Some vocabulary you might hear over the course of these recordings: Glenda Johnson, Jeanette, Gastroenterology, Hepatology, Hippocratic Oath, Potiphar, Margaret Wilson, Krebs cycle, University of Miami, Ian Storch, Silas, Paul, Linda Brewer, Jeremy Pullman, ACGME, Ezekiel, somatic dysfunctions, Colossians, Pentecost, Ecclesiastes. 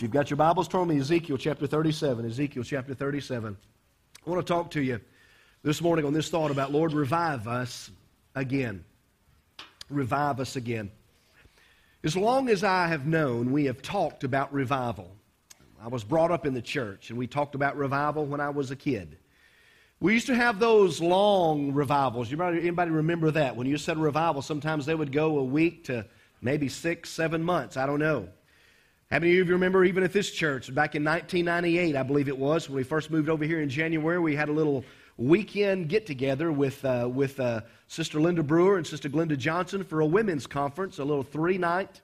If you've got your Bibles, turn with me to Ezekiel chapter 37. Ezekiel chapter 37. I want to talk to you this morning on this thought about, Lord, revive us again. Revive us again. As long as I have known, we have talked about revival. I was brought up in the church, and we talked about revival when I was a kid. We used to have those long revivals. Anybody remember that? When you said revival, sometimes they would go a week to maybe 6, 7 months. I don't know. How many of you remember even at this church back in 1998, I believe it was, when we first moved over here in January, we had a little weekend get-together with Sister Linda Brewer and Sister Glenda Johnson for a women's conference, a little 3-night,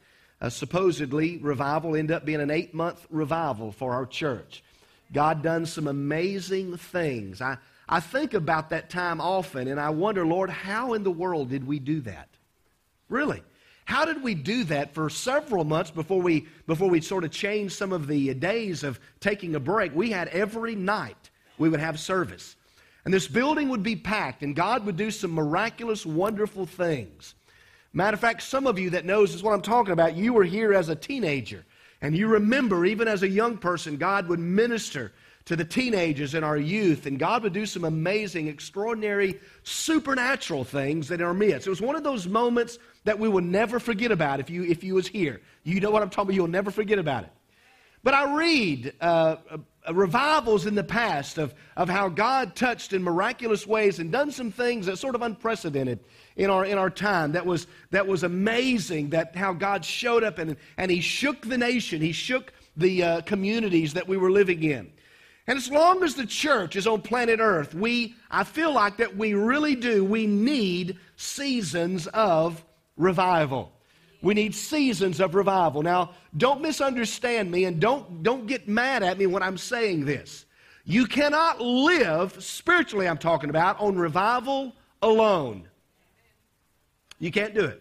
supposedly revival, ended up being an 8-month revival for our church. God done some amazing things. I think about that time often, and I wonder, Lord, how in the world did we do that? Really? How did we do that for several months before we sort of changed some of the days of taking a break? We had every night we would have service. And this building would be packed, and God would do some miraculous, wonderful things. Matter of fact, some of you that knows is what I'm talking about, you were here as a teenager, and you remember even as a young person, God would minister to the teenagers and our youth, and God would do some amazing, extraordinary, supernatural things in our midst. It was one of those moments that we will never forget about if you was here. You know what I'm talking about. You'll never forget about it. But I read revivals in the past of how God touched in miraculous ways and done some things that sort of unprecedented in our time. That was amazing, that how God showed up and He shook the nation. He shook the communities that we were living in. And as long as the church is on planet Earth, I feel like that we really do, we need seasons of revival. We need seasons of revival. Now, don't misunderstand me, and don't get mad at me when I'm saying this. You cannot live, spiritually I'm talking about, on revival alone. You can't do it.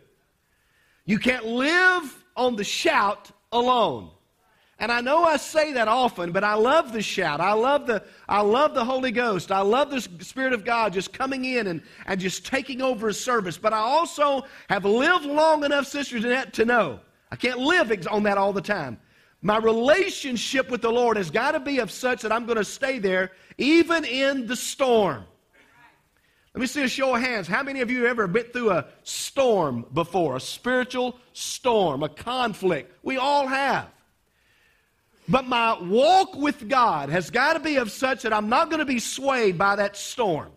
You can't live on the shout alone. And I know I say that often, but I love the shout. I love the Holy Ghost. I love the Spirit of God just coming in and just taking over a service. But I also have lived long enough, Sister Jeanette, to know I can't live on that all the time. My relationship with the Lord has got to be of such that I'm going to stay there even in the storm. Let me see a show of hands. How many of you have ever been through a storm before, a spiritual storm, a conflict? We all have. But my walk with God has got to be of such that I'm not going to be swayed by that storm.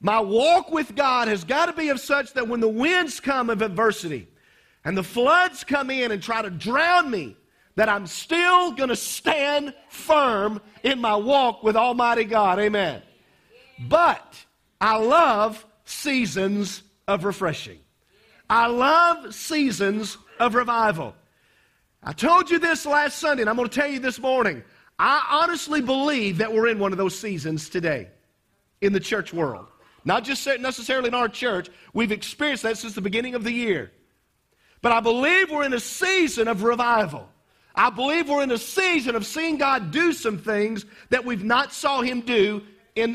My walk with God has got to be of such that when the winds come of adversity and the floods come in and try to drown me, that I'm still going to stand firm in my walk with Almighty God. Amen. But I love seasons of refreshing. I love seasons of revival. I told you this last Sunday, and I'm going to tell you this morning. I honestly believe that we're in one of those seasons today in the church world. Not just necessarily in our church. We've experienced that since the beginning of the year. But I believe we're in a season of revival. I believe we're in a season of seeing God do some things that we've not saw Him do in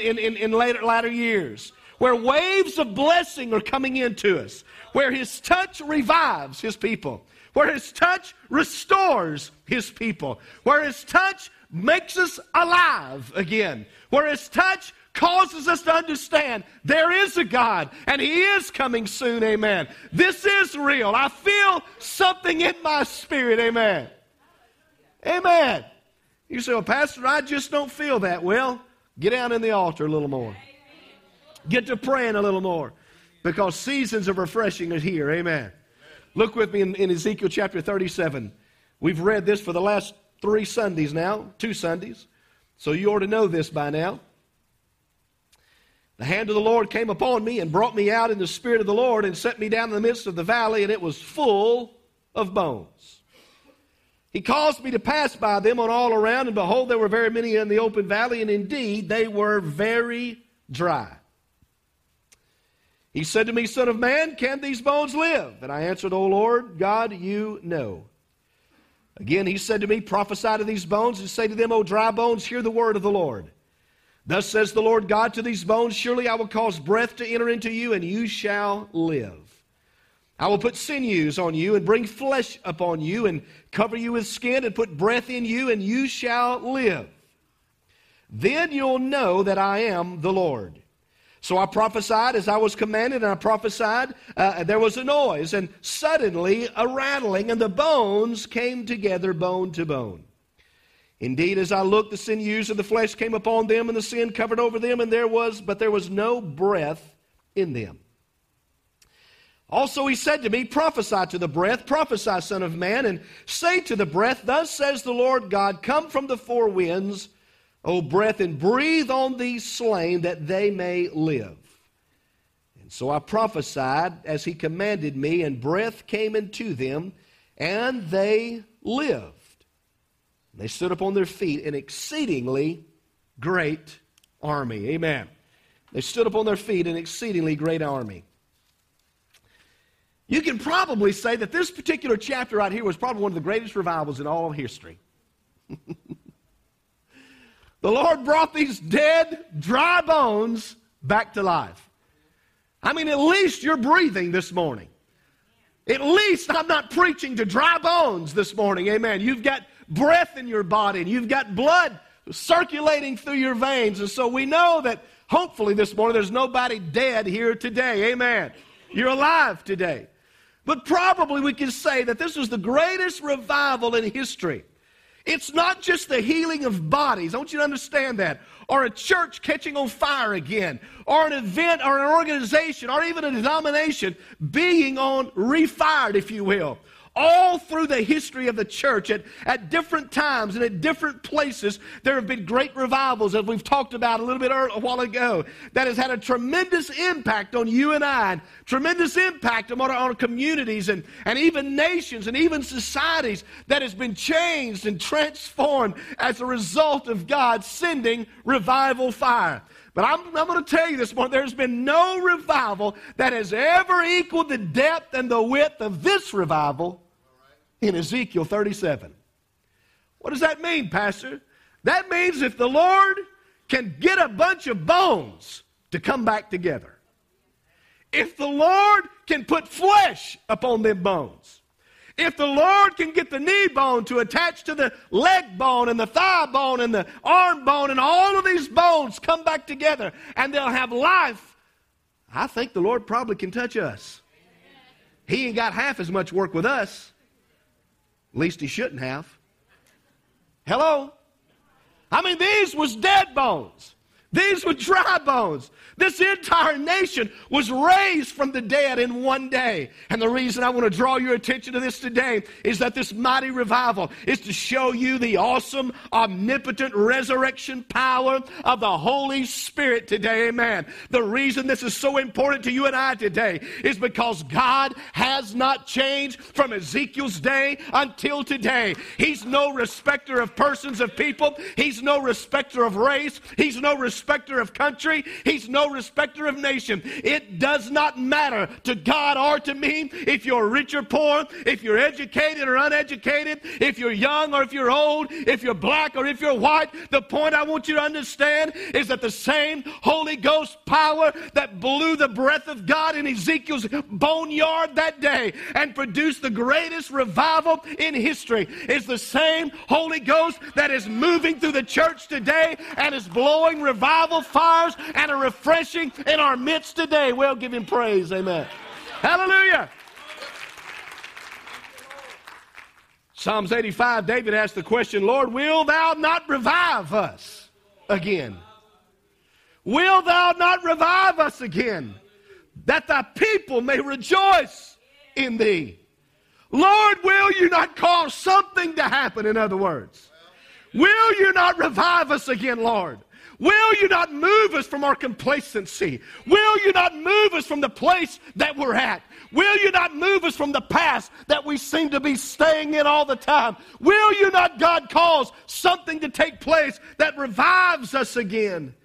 latter years. Where waves of blessing are coming into us. Where His touch revives His people. Where His touch restores His people. Where His touch makes us alive again. Where His touch causes us to understand there is a God and He is coming soon, amen. This is real. I feel something in my spirit, amen. Amen. You say, well, Pastor, I just don't feel that. Well, get down in the altar a little more. Get to praying a little more. Because seasons of refreshing are here, amen. Look with me in Ezekiel chapter 37. We've read this for the last 3 Sundays now, 2 Sundays. So you ought to know this by now. The hand of the Lord came upon me and brought me out in the Spirit of the Lord and set me down in the midst of the valley, and it was full of bones. He caused me to pass by them on all around, and behold, there were very many in the open valley, and indeed they were very dry. He said to me, Son of man, can these bones live? And I answered, O Lord God, you know. Again, he said to me, prophesy to these bones and say to them, O dry bones, hear the word of the Lord. Thus says the Lord God to these bones, surely I will cause breath to enter into you, and you shall live. I will put sinews on you and bring flesh upon you and cover you with skin and put breath in you and you shall live. Then you'll know that I am the Lord. So I prophesied as I was commanded, and I prophesied, and there was a noise, and suddenly a rattling, and the bones came together, bone to bone. Indeed, as I looked, the sinews of the flesh came upon them, and the skin covered over them, and there was no breath in them. Also he said to me, prophesy to the breath, prophesy, son of man, and say to the breath, thus says the Lord God, come from the four winds, O breath, and breathe on these slain that they may live. And so I prophesied as he commanded me, and breath came into them, and they lived. They stood upon their feet, an exceedingly great army. Amen. They stood upon their feet, an exceedingly great army. You can probably say that this particular chapter right here was probably one of the greatest revivals in all of history. The Lord brought these dead, dry bones back to life. I mean, at least you're breathing this morning. At least I'm not preaching to dry bones this morning. Amen. You've got breath in your body, and you've got blood circulating through your veins. And so we know that hopefully this morning there's nobody dead here today. Amen. You're alive today. But probably we can say that this was the greatest revival in history. It's not just the healing of bodies. I want you to understand that. Or a church catching on fire again. Or an event or an organization or even a denomination being refired, if you will. All through the history of the church at different times and at different places, there have been great revivals, as we've talked about a while ago, that has had a tremendous impact on you and I, and tremendous impact on our communities and even nations and even societies that has been changed and transformed as a result of God sending revival fire. But I'm going to tell you this morning, there's been no revival that has ever equaled the depth and the width of this revival in Ezekiel 37. What does that mean, Pastor? That means if the Lord can get a bunch of bones to come back together, if the Lord can put flesh upon them bones, if the Lord can get the knee bone to attach to the leg bone and the thigh bone and the arm bone and all of these bones come back together and they'll have life, I think the Lord probably can touch us. He ain't got half as much work with us. At least he shouldn't have. Hello? I mean, these was dead bones. These were dry bones. This entire nation was raised from the dead in one day. And the reason I want to draw your attention to this today is that this mighty revival is to show you the awesome, omnipotent resurrection power of the Holy Spirit today. Amen. The reason this is so important to you and I today is because God has not changed from Ezekiel's day until today. He's no respecter of persons, of people. He's no respecter of race. He's no respecter of country. He's no respecter of nation. It does not matter to God or to me if you're rich or poor, if you're educated or uneducated, if you're young or if you're old, if you're black or if you're white. The point I want you to understand is that the same Holy Ghost power that blew the breath of God in Ezekiel's boneyard that day and produced the greatest revival in history is the same Holy Ghost that is moving through the church today and is blowing revival fires and a refreshing in our midst today. Well, give him praise. Amen. Hallelujah. Psalms 85, David asked the question, Lord, will thou not revive us again? Will thou not revive us again? That thy people may rejoice in thee. Lord, will you not cause something to happen, in other words? Will you not revive us again, Lord? Will you not move us from our complacency? Will you not move us from the place that we're at? Will you not move us from the past that we seem to be staying in all the time? Will you not, God, cause something to take place that revives us again?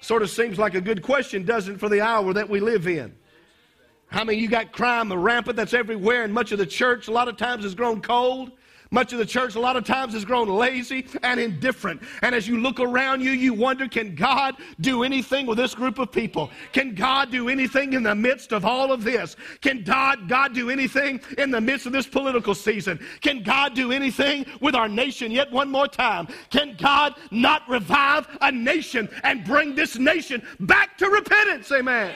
Sort of seems like a good question, doesn't it, for the hour that we live in? I mean, you got crime rampant that's everywhere, and much of the church a lot of times has grown cold. Much of the church a lot of times has grown lazy and indifferent. And as you look around you, you wonder, can God do anything with this group of people? Can God do anything in the midst of all of this? Can God do anything in the midst of this political season? Can God do anything with our nation yet one more time? Can God not revive a nation and bring this nation back to repentance? Amen.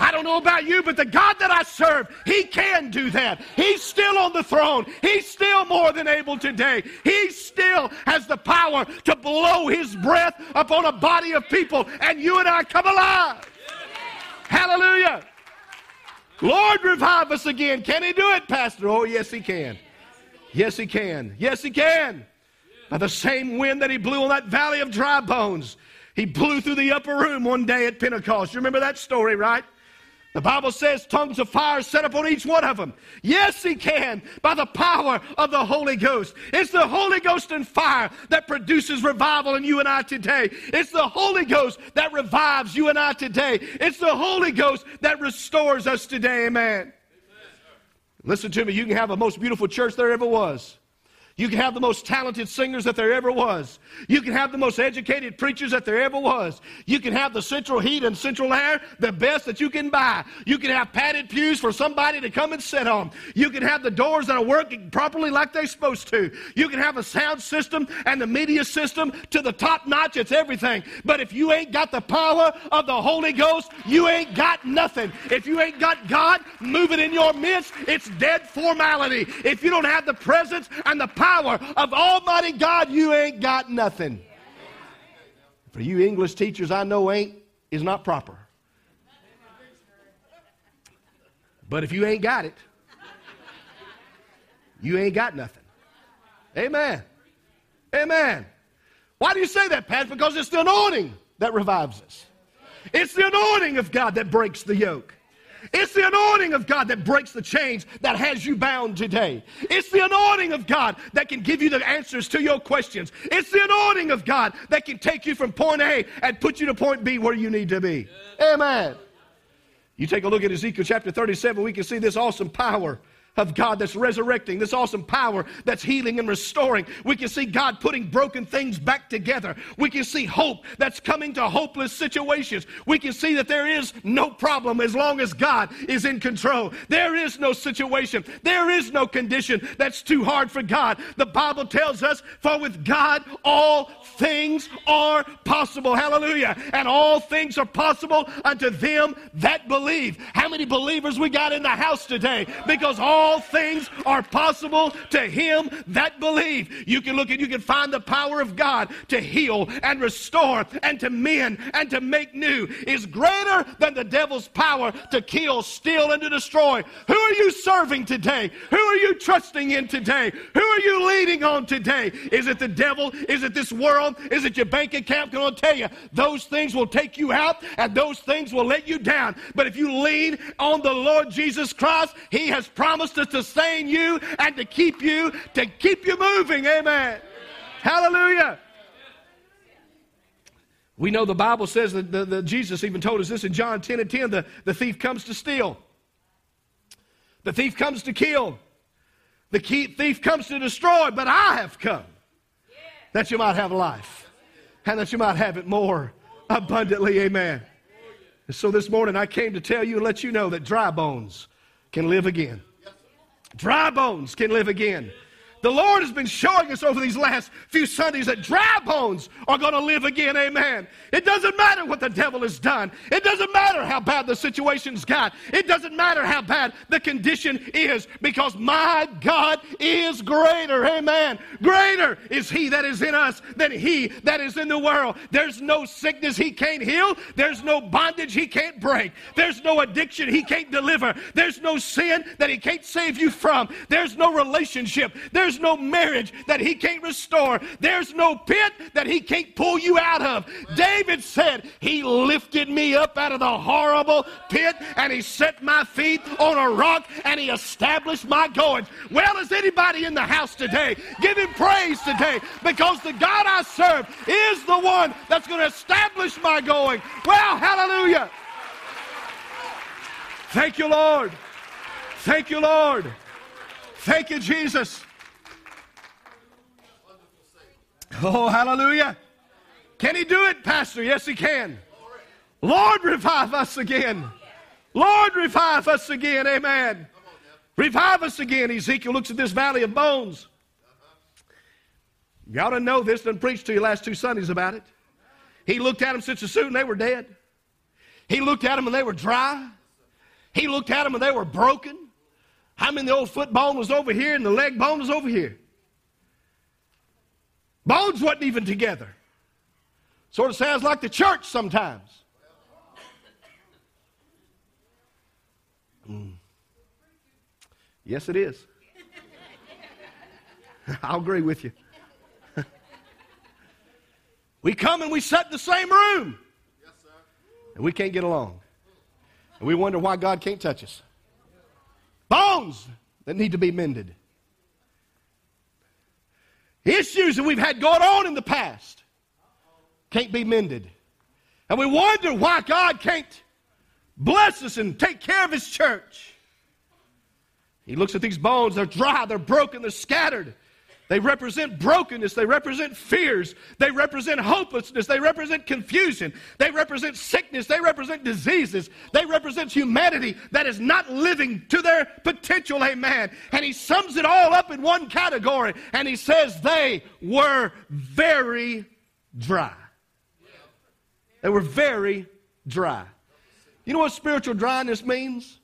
I don't know about you, but the God that I serve, He can do that. He's still on the throne. He's still more than able today. He still has the power to blow His breath upon a body of people, and you and I come alive. Hallelujah. Lord, revive us again. Can He do it, Pastor? Oh, yes, He can. Yes, He can. Yes, He can. By the same wind that He blew on that valley of dry bones, He blew through the upper room one day at Pentecost. You remember that story, right? The Bible says tongues of fire set upon each one of them. Yes, He can, by the power of the Holy Ghost. It's the Holy Ghost and fire that produces revival in you and I today. It's the Holy Ghost that revives you and I today. It's the Holy Ghost that restores us today. Amen. Listen to me. You can have the most beautiful church there ever was. You can have the most talented singers that there ever was. You can have the most educated preachers that there ever was. You can have the central heat and central air, the best that you can buy. You can have padded pews for somebody to come and sit on. You can have the doors that are working properly like they're supposed to. You can have a sound system and the media system to the top notch. It's everything. But if you ain't got the power of the Holy Ghost, you ain't got nothing. If you ain't got God moving in your midst, it's dead formality. If you don't have the presence and the power of Almighty God, you ain't got nothing. For you English teachers, I know ain't is not proper. But if you ain't got it, you ain't got nothing. Amen. Amen. Why do you say that, Pastor? Because it's the anointing that revives us. It's the anointing of God that breaks the yoke. It's the anointing of God that breaks the chains that has you bound today. It's the anointing of God that can give you the answers to your questions. It's the anointing of God that can take you from point A and put you to point B where you need to be. Amen. You take a look at Ezekiel chapter 37, we can see this awesome power of God that's resurrecting, this awesome power that's healing and restoring. We can see God putting broken things back together. We can see hope that's coming to hopeless situations. We can see that there is no problem as long as God is in control. There is no situation. There is no condition that's too hard for God. The Bible tells us, for with God all things are possible. Hallelujah. And all things are possible unto them that believe. How many believers we got in the house today? Because all things are possible to him that believe. You can look and you can find the power of God to heal and restore and to mend and to make new is greater than the devil's power to kill, steal, and to destroy. Who are you serving today? Who are you trusting in today? Who are you leaning on today? Is it the devil? Is it this world? Is it your bank account? I'm going to tell you, those things will take you out and those things will let you down. But if you lean on the Lord Jesus Christ, He has promised to sustain you and to keep you moving. Amen. Hallelujah. We know the Bible says that Jesus even told us this in John 10:10, the thief comes to steal. The thief comes to kill. The thief comes to destroy, but I have come that you might have life and that you might have it more abundantly. Amen. And so this morning I came to tell you and let you know that dry bones can live again. Dry bones can live again. The Lord has been showing us over these last few Sundays that dry bones are going to live again. Amen. It doesn't matter what the devil has done. It doesn't matter how bad the situation's got. It doesn't matter how bad the condition is, because my God is greater. Amen. Greater is He that is in us than he that is in the world. There's no sickness He can't heal. There's no bondage He can't break. There's no addiction He can't deliver. There's no sin that He can't save you from. There's no relationship. There's no marriage that He can't restore. There's no pit that He can't pull you out of. David said, He lifted me up out of the horrible pit and He set my feet on a rock and He established my goings. Well, is anybody in the house today? Give Him praise today, because the God I serve is the one that's going to establish my going. Well, hallelujah. Thank you, Lord. Thank you, Lord. Thank you, Jesus. Oh, hallelujah. Can he do it, Pastor? Yes, he can. Lord, revive us again. Lord, revive us again. Amen. Revive us again. Ezekiel looks at this valley of bones. You ought to know this. Done preached to you last two Sundays about it. He looked at them since the suit and they were dead. He looked at them and they were dry. He looked at them and they were broken. I mean, the old foot bone was over here and the leg bone was over here. Bones wasn't even together. Sort of sounds like the church sometimes. Yes, it is. I'll agree with you. We come and we sit in the same room. Yes, sir. And we can't get along. And we wonder why God can't touch us. Bones that need to be mended. Issues that we've had going on in the past can't be mended. And we wonder why God can't bless us and take care of his church. He looks at these bones. They're dry. They're broken. They're scattered. They represent brokenness. They represent fears. They represent hopelessness. They represent confusion. They represent sickness. They represent diseases. They represent humanity that is not living to their potential. Amen. And he sums it all up in one category. And he says they were very dry. They were very dry. You know what spiritual dryness means?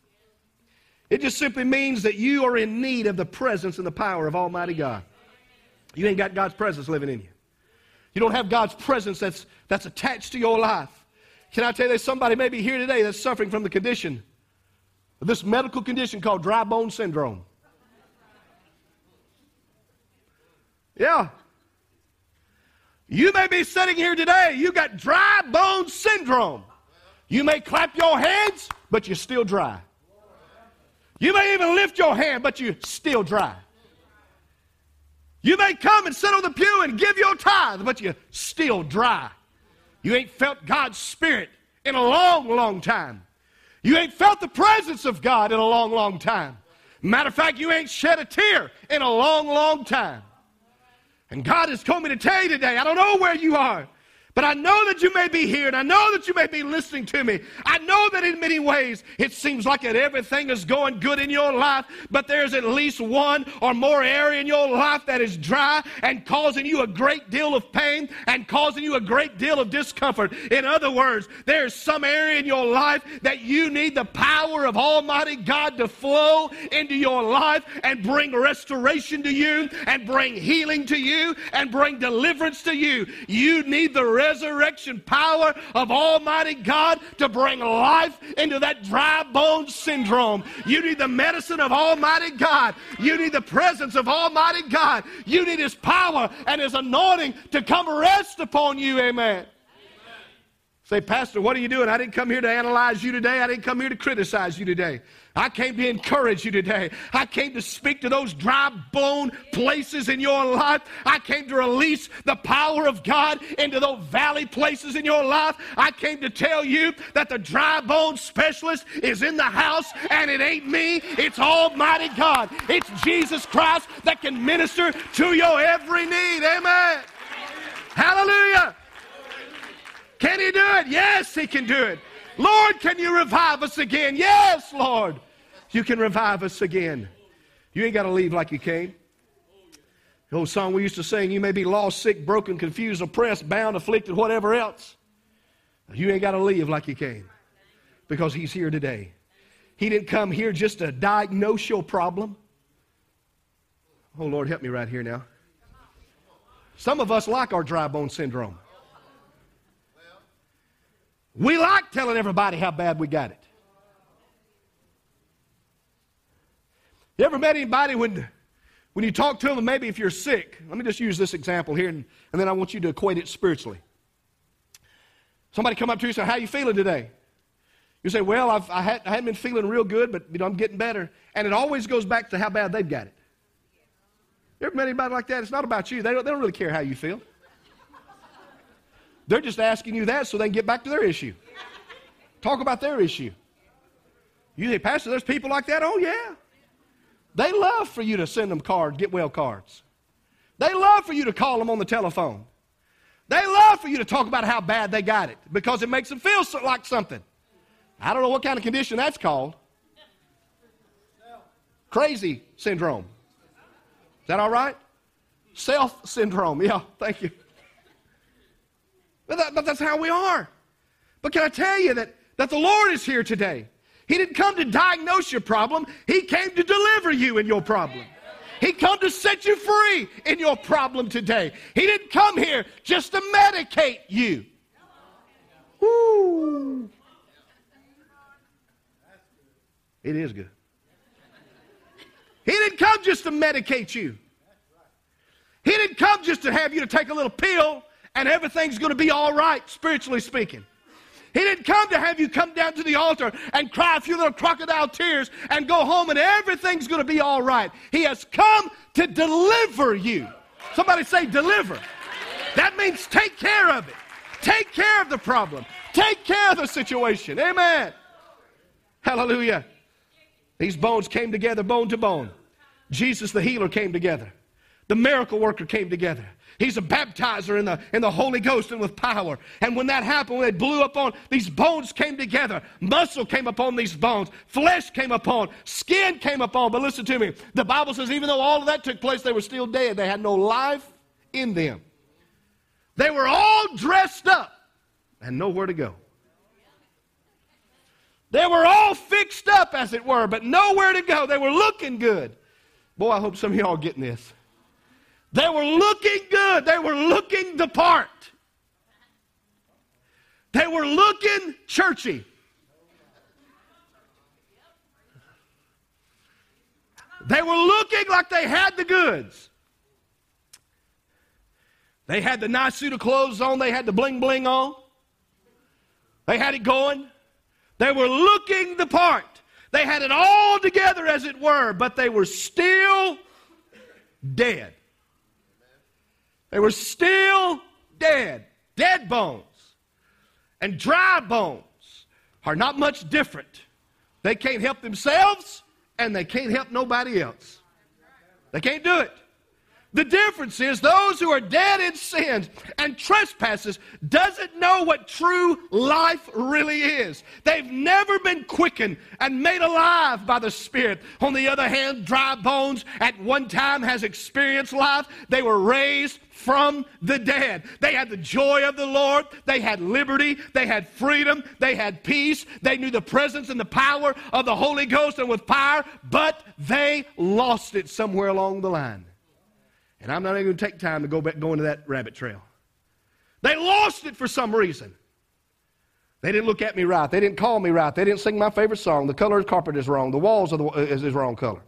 It just simply means that you are in need of the presence and the power of Almighty God. You ain't got God's presence living in you. You don't have God's presence that's attached to your life. Can I tell you that somebody may be here today that's suffering from the condition, this medical condition called dry bone syndrome. Yeah. You may be sitting here today. You got dry bone syndrome. You may clap your hands, but you're still dry. You may even lift your hand, but you're still dry. You may come and sit on the pew and give your tithe, but you're still dry. You ain't felt God's Spirit in a long, long time. You ain't felt the presence of God in a long, long time. Matter of fact, you ain't shed a tear in a long, long time. And God has told me to tell you today, I don't know where you are, but I know that you may be here, and I know that you may be listening to me. I know that in many ways it seems like that everything is going good in your life, but there's at least one or more area in your life that is dry and causing you a great deal of pain and causing you a great deal of discomfort. In other words, there's some area in your life that you need the power of Almighty God to flow into your life and bring restoration to you and bring healing to you and bring deliverance to you. You need the resurrection power of Almighty God to bring life into that dry bone syndrome. You need the medicine of Almighty God. You need the presence of Almighty God. You need his power and his anointing to come rest upon you. Amen. Amen. Say, Pastor, what are you doing? I didn't come here to analyze you today. I didn't come here to criticize you today. I came to encourage you today. I came to speak to those dry bone places in your life. I came to release the power of God into those valley places in your life. I came to tell you that the dry bone specialist is in the house, and it ain't me. It's Almighty God. It's Jesus Christ that can minister to your every need. Amen. Amen. Hallelujah. Can he do it? Yes, he can do it. Lord, can you revive us again? Yes, Lord. You can revive us again. You ain't got to leave like you came. The old song we used to sing, you may be lost, sick, broken, confused, oppressed, bound, afflicted, whatever else. You ain't got to leave like you came because he's here today. He didn't come here just to diagnose your problem. Oh, Lord, help me right here now. Some of us like our dry bone syndrome. We like telling everybody how bad we got it. You ever met anybody when you talk to them, and maybe if you're sick, let me just use this example here, and then I want you to equate it spiritually. Somebody come up to you and say, how you feeling today? You say, well, I hadn't been feeling real good, but I'm getting better. And it always goes back to how bad they've got it. You ever met anybody like that? It's not about you. They don't really care how you feel. They're just asking you that so they can get back to their issue. Talk about their issue. You say, Pastor, there's people like that? Oh, yeah. They love for you to send them cards, get well cards. They love for you to call them on the telephone. They love for you to talk about how bad they got it because it makes them feel like something. I don't know what kind of condition that's called. Crazy syndrome. Is that all right? Self syndrome. Yeah, thank you. But that's how we are. But can I tell you that the Lord is here today? He didn't come to diagnose your problem. He came to deliver you in your problem. He come to set you free in your problem today. He didn't come here just to medicate you. Woo. It is good. He didn't come just to medicate you. He didn't come just to have you to take a little pill and everything's going to be all right, spiritually speaking. He didn't come to have you come down to the altar and cry a few little crocodile tears and go home and everything's going to be all right. He has come to deliver you. Somebody say deliver. That means take care of it. Take care of the problem. Take care of the situation. Amen. Hallelujah. These bones came together, bone to bone. Jesus the healer came together. The miracle worker came together. He's a baptizer in the Holy Ghost and with power. And when that happened, when it blew upon, these bones came together. Muscle came upon these bones. Flesh came upon. Skin came upon. But listen to me. The Bible says even though all of that took place, they were still dead. They had no life in them. They were all dressed up and nowhere to go. They were all fixed up, as it were, but nowhere to go. They were looking good. Boy, I hope some of y'all are getting this. They were looking good. They were looking the part. They were looking churchy. They were looking like they had the goods. They had the nice suit of clothes on. They had the bling bling on. They had it going. They were looking the part. They had it all together, as it were, but they were still dead. They were still dead. Dead bones and dry bones are not much different. They can't help themselves and they can't help nobody else. They can't do it. The difference is those who are dead in sins and trespasses doesn't know what true life really is. They've never been quickened and made alive by the Spirit. On the other hand, dry bones at one time has experienced life. They were raised from the dead. They had the joy of the Lord. They had liberty. They had freedom. They had peace. They knew the presence and the power of the Holy Ghost and with power, but they lost it somewhere along the line. And I'm not even going to take time to go into that rabbit trail. They lost it for some reason. They didn't look at me right. They didn't call me right. They didn't sing my favorite song. The color of the carpet is wrong. The walls is the wrong color.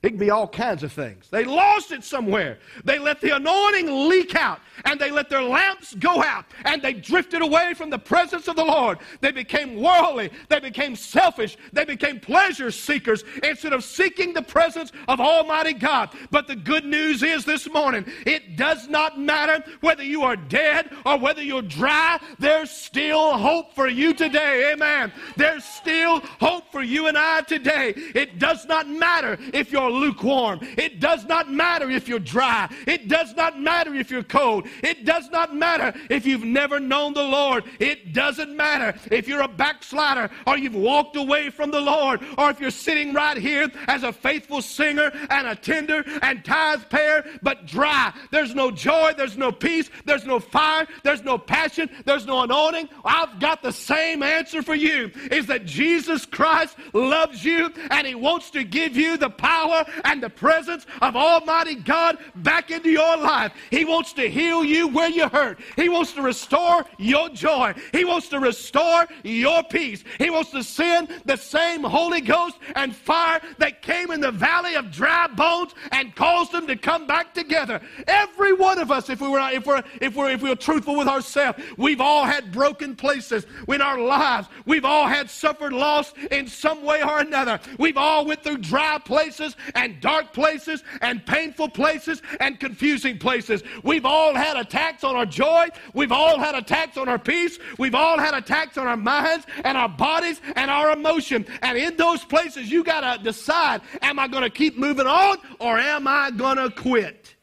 It can be all kinds of things. They lost it somewhere. They let the anointing leak out, and they let their lamps go out, and they drifted away from the presence of the Lord. They became worldly. They became selfish. They became pleasure seekers instead of seeking the presence of Almighty God. But the good news is this morning, it does not matter whether you are dead or whether you're dry. There's still hope for you today. Amen. There's still hope for you and I today. It does not matter if you're lukewarm. It does not matter if you're dry. It does not matter if you're cold. It does not matter if you've never known the Lord. It doesn't matter if you're a backslider or you've walked away from the Lord or if you're sitting right here as a faithful singer and a tender and tithe payer, but dry. There's no joy. There's no peace. There's no fire. There's no passion. There's no anointing. I've got the same answer for you, is that Jesus Christ loves you and He wants to give you the power and the presence of Almighty God back into your life. He wants to heal you where you hurt. He wants to restore your joy. He wants to restore your peace. He wants to send the same Holy Ghost and fire that came in the valley of dry bones and caused them to come back together. Every one of us, if we were truthful with ourselves, we've all had broken places in our lives. We've all had suffered loss in some way or another. We've all went through dry places and dark places and painful places and confusing places. We've all had attacks on our joy. We've all had attacks on our peace. We've all had attacks on our minds and our bodies and our emotion. And in those places, you got to decide, am I going to keep moving on or am I going to quit?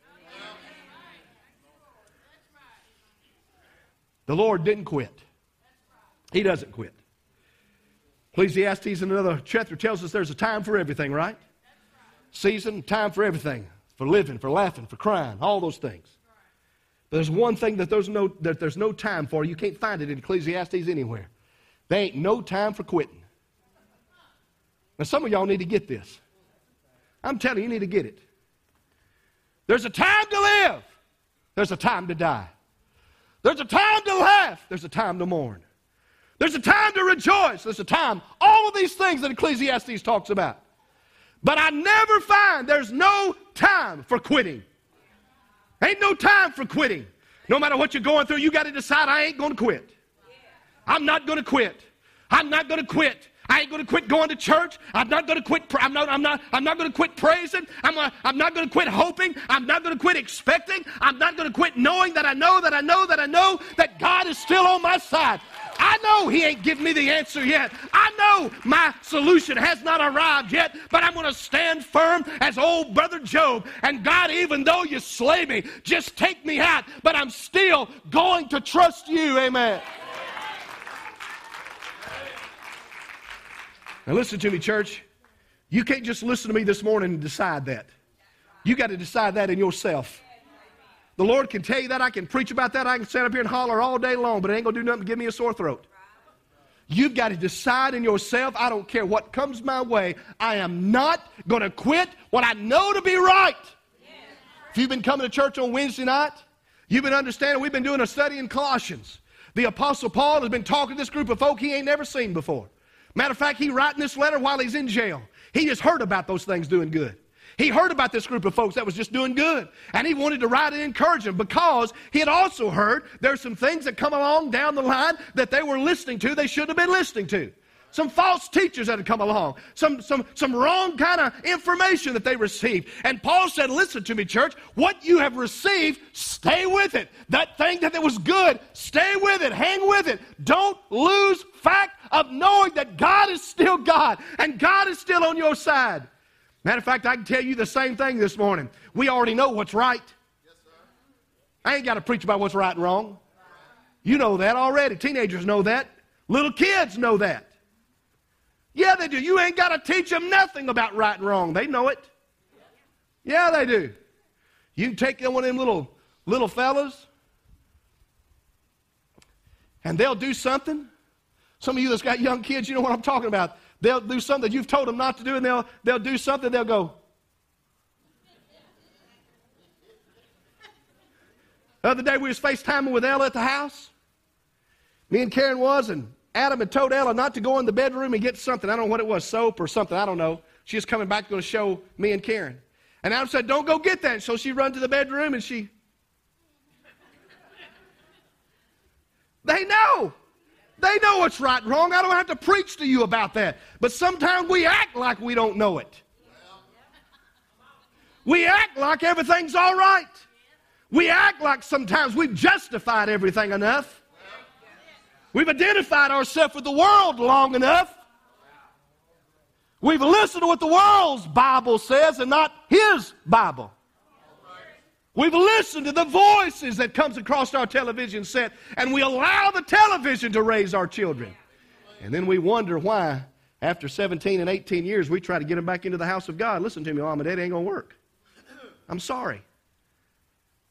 The Lord didn't quit. He doesn't quit. Ecclesiastes in another chapter tells us there's a time for everything, right? Season, time for everything. For living, for laughing, for crying, all those things. But there's one thing that there's no time for. You can't find it in Ecclesiastes anywhere. There ain't no time for quitting. Now some of y'all need to get this. I'm telling you, you need to get it. There's a time to live. There's a time to die. There's a time to laugh. There's a time to mourn. There's a time to rejoice. There's a time. All of these things that Ecclesiastes talks about. But I never find there's no time for quitting. Ain't no time for quitting. No matter what you're going through, you got to decide, I ain't going to quit. I'm not going to quit. I'm not going to quit. I ain't going to quit going to church. I'm not going to quit. I'm not going to quit praising. I'm not going to quit hoping. I'm not going to quit expecting. I'm not going to quit knowing that I know that God is still on my side. I know He ain't given me the answer yet. I know my solution has not arrived yet, but I'm going to stand firm as old brother Job. And God, even though you slay me, just take me out, but I'm still going to trust you. Amen. Now listen to me, church. You can't just listen to me this morning and decide that. You got to decide that in yourself. The Lord can tell you that. I can preach about that. I can stand up here and holler all day long, but it ain't going to do nothing to give me a sore throat. You've got to decide in yourself, I don't care what comes my way. I am not going to quit what I know to be right. If you've been coming to church on Wednesday night, you've been understanding we've been doing a study in Colossians. The Apostle Paul has been talking to this group of folk he ain't never seen before. Matter of fact, he writing this letter while he's in jail. He just heard about those things doing good. He heard about this group of folks that was just doing good. And he wanted to write and encourage them because he had also heard there's some things that come along down the line that they were listening to they shouldn't have been listening to. Some false teachers that had come along. Some wrong kind of information that they received. And Paul said, listen to me, church. What you have received, stay with it. That thing that was good, stay with it. Hang with it. Don't lose fact of knowing that God is still God. And God is still on your side. Matter of fact, I can tell you the same thing this morning. We already know what's right. Yes, sir. I ain't got to preach about what's right and wrong. You know that already. Teenagers know that. Little kids know that. Yeah, they do. You ain't got to teach them nothing about right and wrong. They know it. Yeah, they do. You can take one of them little fellas, and they'll do something. Some of you that's got young kids, you know what I'm talking about. They'll do something you've told them not to do, and they'll do something. They'll go. The other day we was FaceTiming with Ella at the house. Me and Karen was, and Adam had told Ella not to go in the bedroom and get something. I don't know what it was, soap or something. I don't know. She's coming back going to show me and Karen. And Adam said, don't go get that. And so she run to the bedroom and she. They know. They know what's right and wrong. I don't have to preach to you about that. But sometimes we act like we don't know it. We act like everything's all right. We act like sometimes we've justified everything enough. We've identified ourselves with the world long enough. We've listened to what the world's Bible says and not His Bible. We've listened to the voices that comes across our television set, and we allow the television to raise our children. And then we wonder why, after 17 and 18 years, we try to get them back into the house of God. Listen to me, Mom and Dad, it ain't going to work. I'm sorry.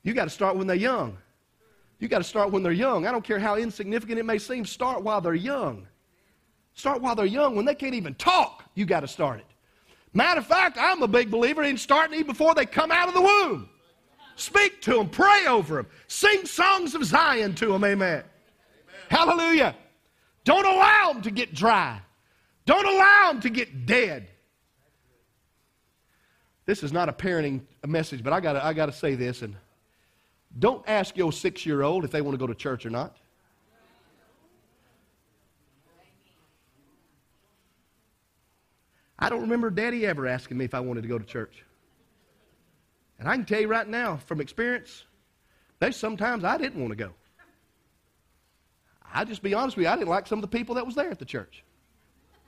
You got to start when they're young. You got to start when they're young. I don't care how insignificant it may seem. Start while they're young. Start while they're young. When they can't even talk, you got to start it. Matter of fact, I'm a big believer in starting even before they come out of the womb. Speak to them. Pray over them. Sing songs of Zion to them. Amen. Amen. Hallelujah. Don't allow them to get dry. Don't allow them to get dead. This is not a parenting message, but I gotta say this. And don't ask your 6-year-old if they want to go to church or not. I don't remember Daddy ever asking me if I wanted to go to church. And I can tell you right now, from experience, there's sometimes I didn't want to go. I'll just be honest with you, I didn't like some of the people that was there at the church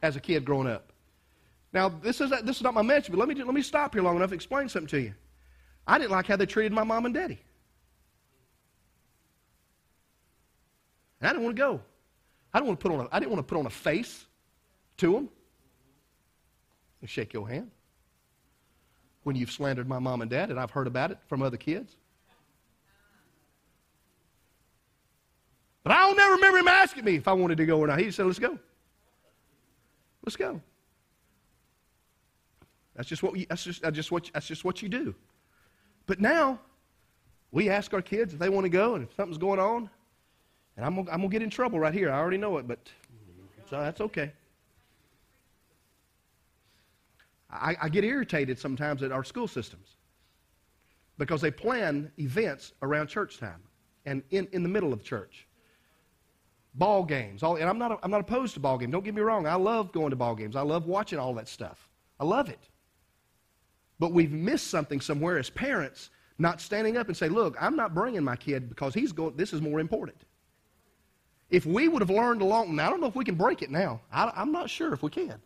as a kid growing up. Now, this is not my message, but let me stop here long enough to explain something to you. I didn't like how they treated my mom and daddy. And I didn't want to go. I didn't want to put on a face to them and shake your hand when you've slandered my mom and dad, and I've heard about it from other kids. But I don't ever remember him asking me if I wanted to go or not. He just said, let's go. Let's go. That's just what you do. But now, we ask our kids if they want to go and if something's going on. And I'm going to get in trouble right here. I already know it, but so that's okay. I get irritated sometimes at our school systems because they plan events around church time and in the middle of church. Ball games. And I'm not opposed to ball games. Don't get me wrong. I love going to ball games. I love watching all that stuff. I love it. But we've missed something somewhere as parents not standing up and say, look, I'm not bringing my kid because this is more important. If we would have learned along, now I don't know if we can break it now. I'm not sure if we can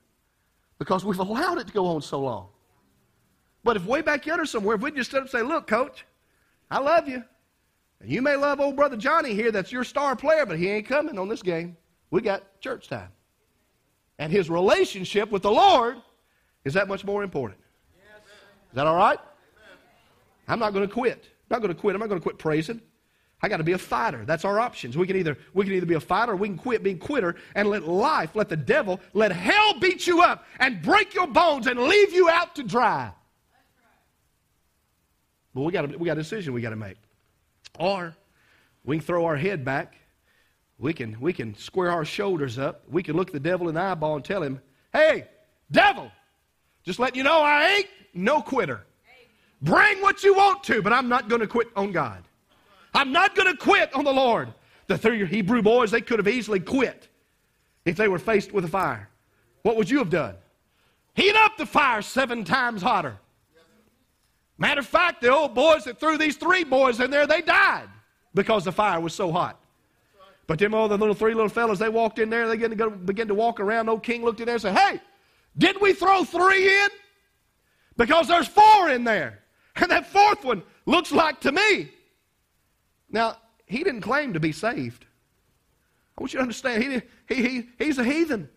because we've allowed it to go on so long. But if way back yonder somewhere, if we just stood up and say, look, coach, I love you. And you may love old brother Johnny here that's your star player, but he ain't coming on this game. We got church time. And his relationship with the Lord is that much more important. Yes. Is that all right? Amen. I'm not going to quit praising. I got to be a fighter. That's our options. We can either be a fighter or we can quit being quitter and let the devil, let hell beat you up and break your bones and leave you out to dry. That's right. But we got a decision we got to make. Or we can throw our head back. We can square our shoulders up. We can look the devil in the eyeball and tell him, "Hey, devil, just letting you know I ain't no quitter. Bring what you want to, but I'm not going to quit on God. I'm not going to quit on the Lord." The three Hebrew boys, they could have easily quit if they were faced with a fire. What would you have done? Heat up the fire 7 times hotter. Matter of fact, the old boys that threw these 3 boys in there, they died because the fire was so hot. But them other little 3 little fellas, they walked in there, they began to walk around. Old King looked in there and said, "Hey, did we throw 3 in? Because there's 4 in there. And that 4th one looks like to me." Now, he didn't claim to be saved. I want you to understand, he's a heathen.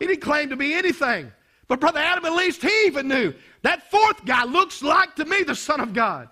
He didn't claim to be anything. But Brother Adam, at least he even knew, that 4th guy looks like to me the Son of God.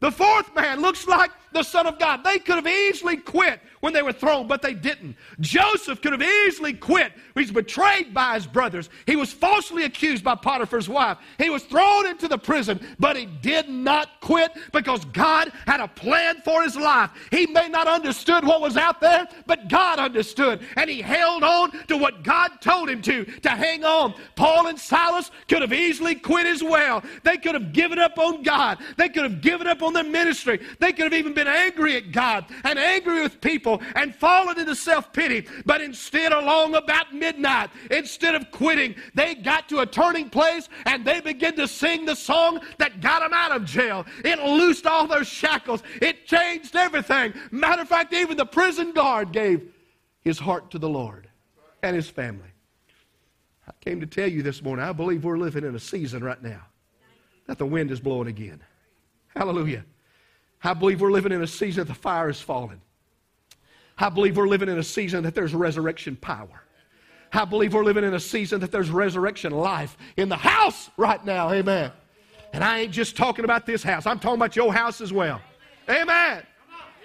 The 4th man looks like the Son of God. They could have easily quit when they were thrown, but they didn't. Joseph could have easily quit. He was betrayed by his brothers. He was falsely accused by Potiphar's wife. He was thrown into the prison, but he did not quit because God had a plan for his life. He may not understood what was out there, but God understood, and he held on to what God told him to hang on. Paul and Silas could have easily quit as well. They could have given up on God. They could have given up on their ministry. They could have even been angry at God and angry with people and fallen into self-pity. But instead, along about midnight, instead of quitting, they got to a turning place and they began to sing the song that got them out of jail. It loosed all their shackles. It changed everything. Matter of fact, even the prison guard gave his heart to the Lord and his family. I came to tell you this morning, I believe we're living in a season right now that the wind is blowing again. Hallelujah. I believe we're living in a season that the fire is falling. I believe we're living in a season that there's resurrection power. I believe we're living in a season that there's resurrection life in the house right now. Amen. And I ain't just talking about this house. I'm talking about your house as well. Amen.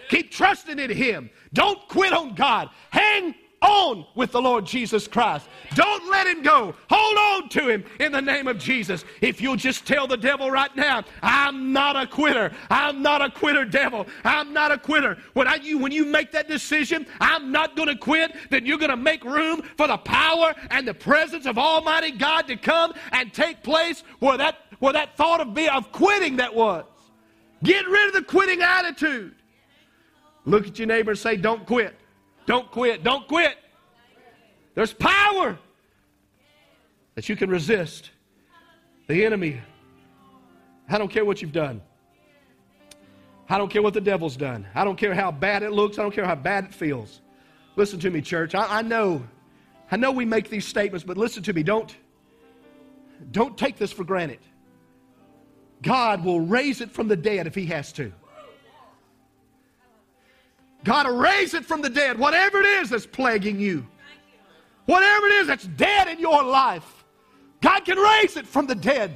Keep trusting in Him. Don't quit on God. Hang on with the Lord Jesus Christ. Don't let Him go. Hold on to Him in the name of Jesus. If you'll just tell the devil right now, I'm not a quitter. I'm not a quitter, devil. I'm not a quitter. When you make that decision, I'm not going to quit, then you're going to make room for the power and the presence of Almighty God to come and take place where that thought of quitting that was. Get rid of the quitting attitude. Look at your neighbor and say, don't quit. Don't quit. Don't quit. There's power that you can resist the enemy. I don't care what you've done. I don't care what the devil's done. I don't care how bad it looks. I don't care how bad it feels. Listen to me, church. I know we make these statements, but listen to me. Don't take this for granted. God will raise it from the dead if He has to. God will raise it from the dead. Whatever it is that's plaguing you, whatever it is that's dead in your life, God can raise it from the dead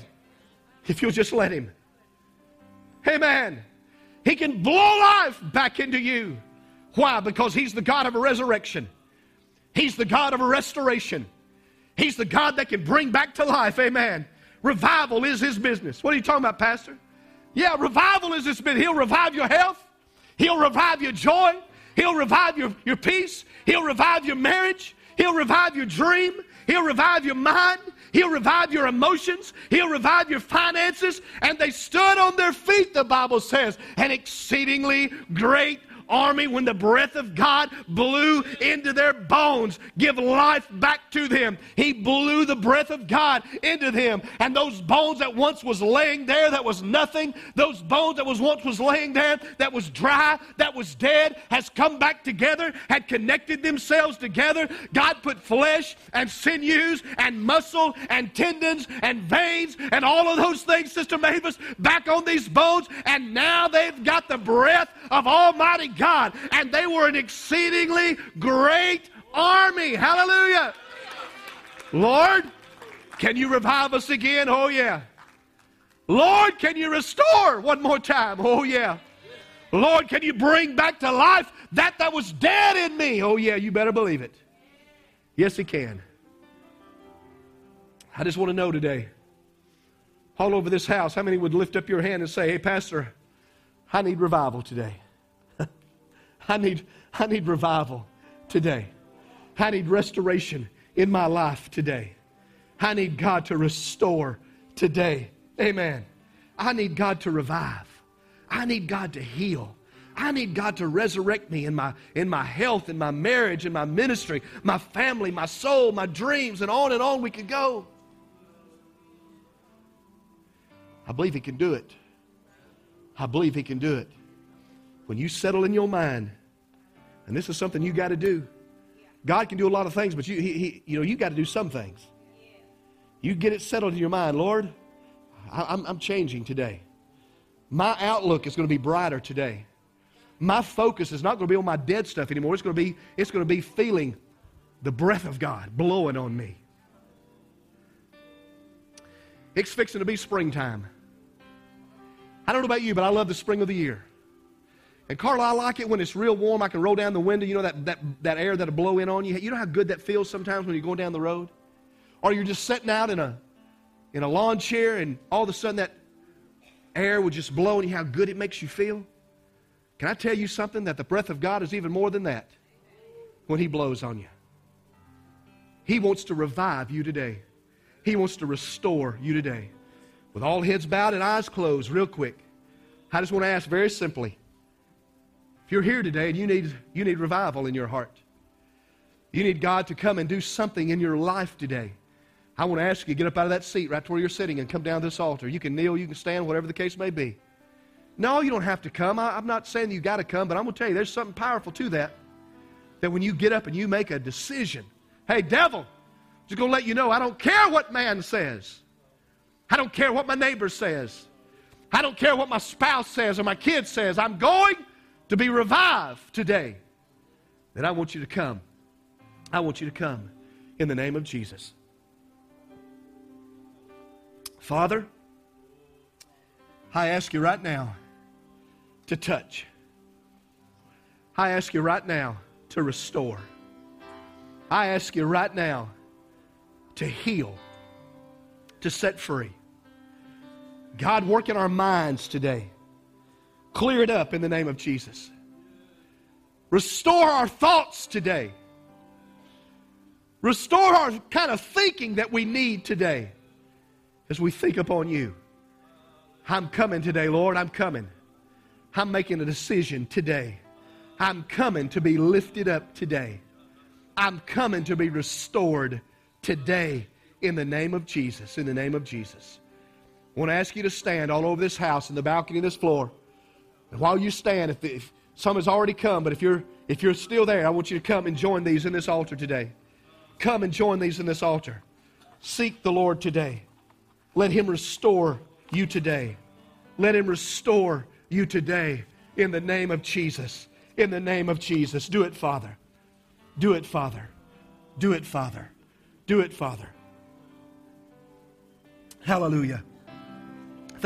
if you'll just let Him. Amen. He can blow life back into you. Why? Because He's the God of a resurrection. He's the God of a restoration. He's the God that can bring back to life. Amen. Revival is His business. What are you talking about, Pastor? Yeah, revival is His business. He'll revive your health. He'll revive your joy. He'll revive your peace. He'll revive your marriage. He'll revive your dream. He'll revive your mind. He'll revive your emotions. He'll revive your finances. And they stood on their feet, the Bible says, an exceedingly great army when the breath of God blew into their bones. Give life back to them. He blew the breath of God into them. And those bones that once was laying there that was nothing, those bones that was once was laying there that was dry, that was dead, has come back together, had connected themselves together. God put flesh and sinews and muscle and tendons and veins and all of those things, Sister Mavis, back on these bones, and now they've got the breath of Almighty God, and they were an exceedingly great army. Hallelujah. Lord, can you revive us again? Oh yeah. Lord, can you restore one more time? Oh yeah. Lord, can you bring back to life that was dead in me? Oh yeah, you better believe it. Yes, He can. I just want to know today, all over this house, how many would lift up your hand and say, hey, Pastor, I need revival today. I need revival today. I need restoration in my life today. I need God to restore today. Amen. I need God to revive. I need God to heal. I need God to resurrect me in my health, in my marriage, in my ministry, my family, my soul, my dreams, and on we could go. I believe He can do it. I believe He can do it. When you settle in your mind, and this is something you got to do. God can do a lot of things, but you got to do some things. You get it settled in your mind. Lord, I'm changing today. My outlook is going to be brighter today. My focus is not going to be on my dead stuff anymore. It's going to be feeling the breath of God blowing on me. It's fixing to be springtime. I don't know about you, but I love the spring of the year. And Carla, I like it when it's real warm. I can roll down the window. You know that air that'll blow in on you. You know how good that feels sometimes when you're going down the road? Or you're just sitting out in a lawn chair, and all of a sudden that air will just blow on you, how good it makes you feel. Can I tell you something? That the breath of God is even more than that when He blows on you. He wants to revive you today. He wants to restore you today. With all heads bowed and eyes closed, real quick, I just want to ask very simply, if you're here today and you need revival in your heart, you need God to come and do something in your life today, I want to ask you to get up out of that seat right where you're sitting and come down to this altar. You can kneel, you can stand, whatever the case may be. No, you don't have to come. I'm not saying you got to come, but I'm going to tell you there's something powerful to that when you get up and you make a decision, hey, devil, I'm just going to let you know, I don't care what man says. I don't care what my neighbor says. I don't care what my spouse says or my kid says. I'm going to be revived today, then I want you to come. I want you to come in the name of Jesus. Father, I ask you right now to touch. I ask you right now to restore. I ask you right now to heal, to set free. God, work in our minds today. Clear it up in the name of Jesus. Restore our thoughts today. Restore our kind of thinking that we need today as we think upon you. I'm coming today, Lord. I'm coming. I'm making a decision today. I'm coming to be lifted up today. I'm coming to be restored today in the name of Jesus, in the name of Jesus. I want to ask you to stand all over this house, in the balcony of this floor. And while you stand, if some has already come, but if you're still there, I want you to come and join these in this altar today. Come and join these in this altar. Seek the Lord today. Let Him restore you today. Let Him restore you today in the name of Jesus. In the name of Jesus. Do it, Father. Do it, Father. Do it, Father. Do it, Father. Hallelujah.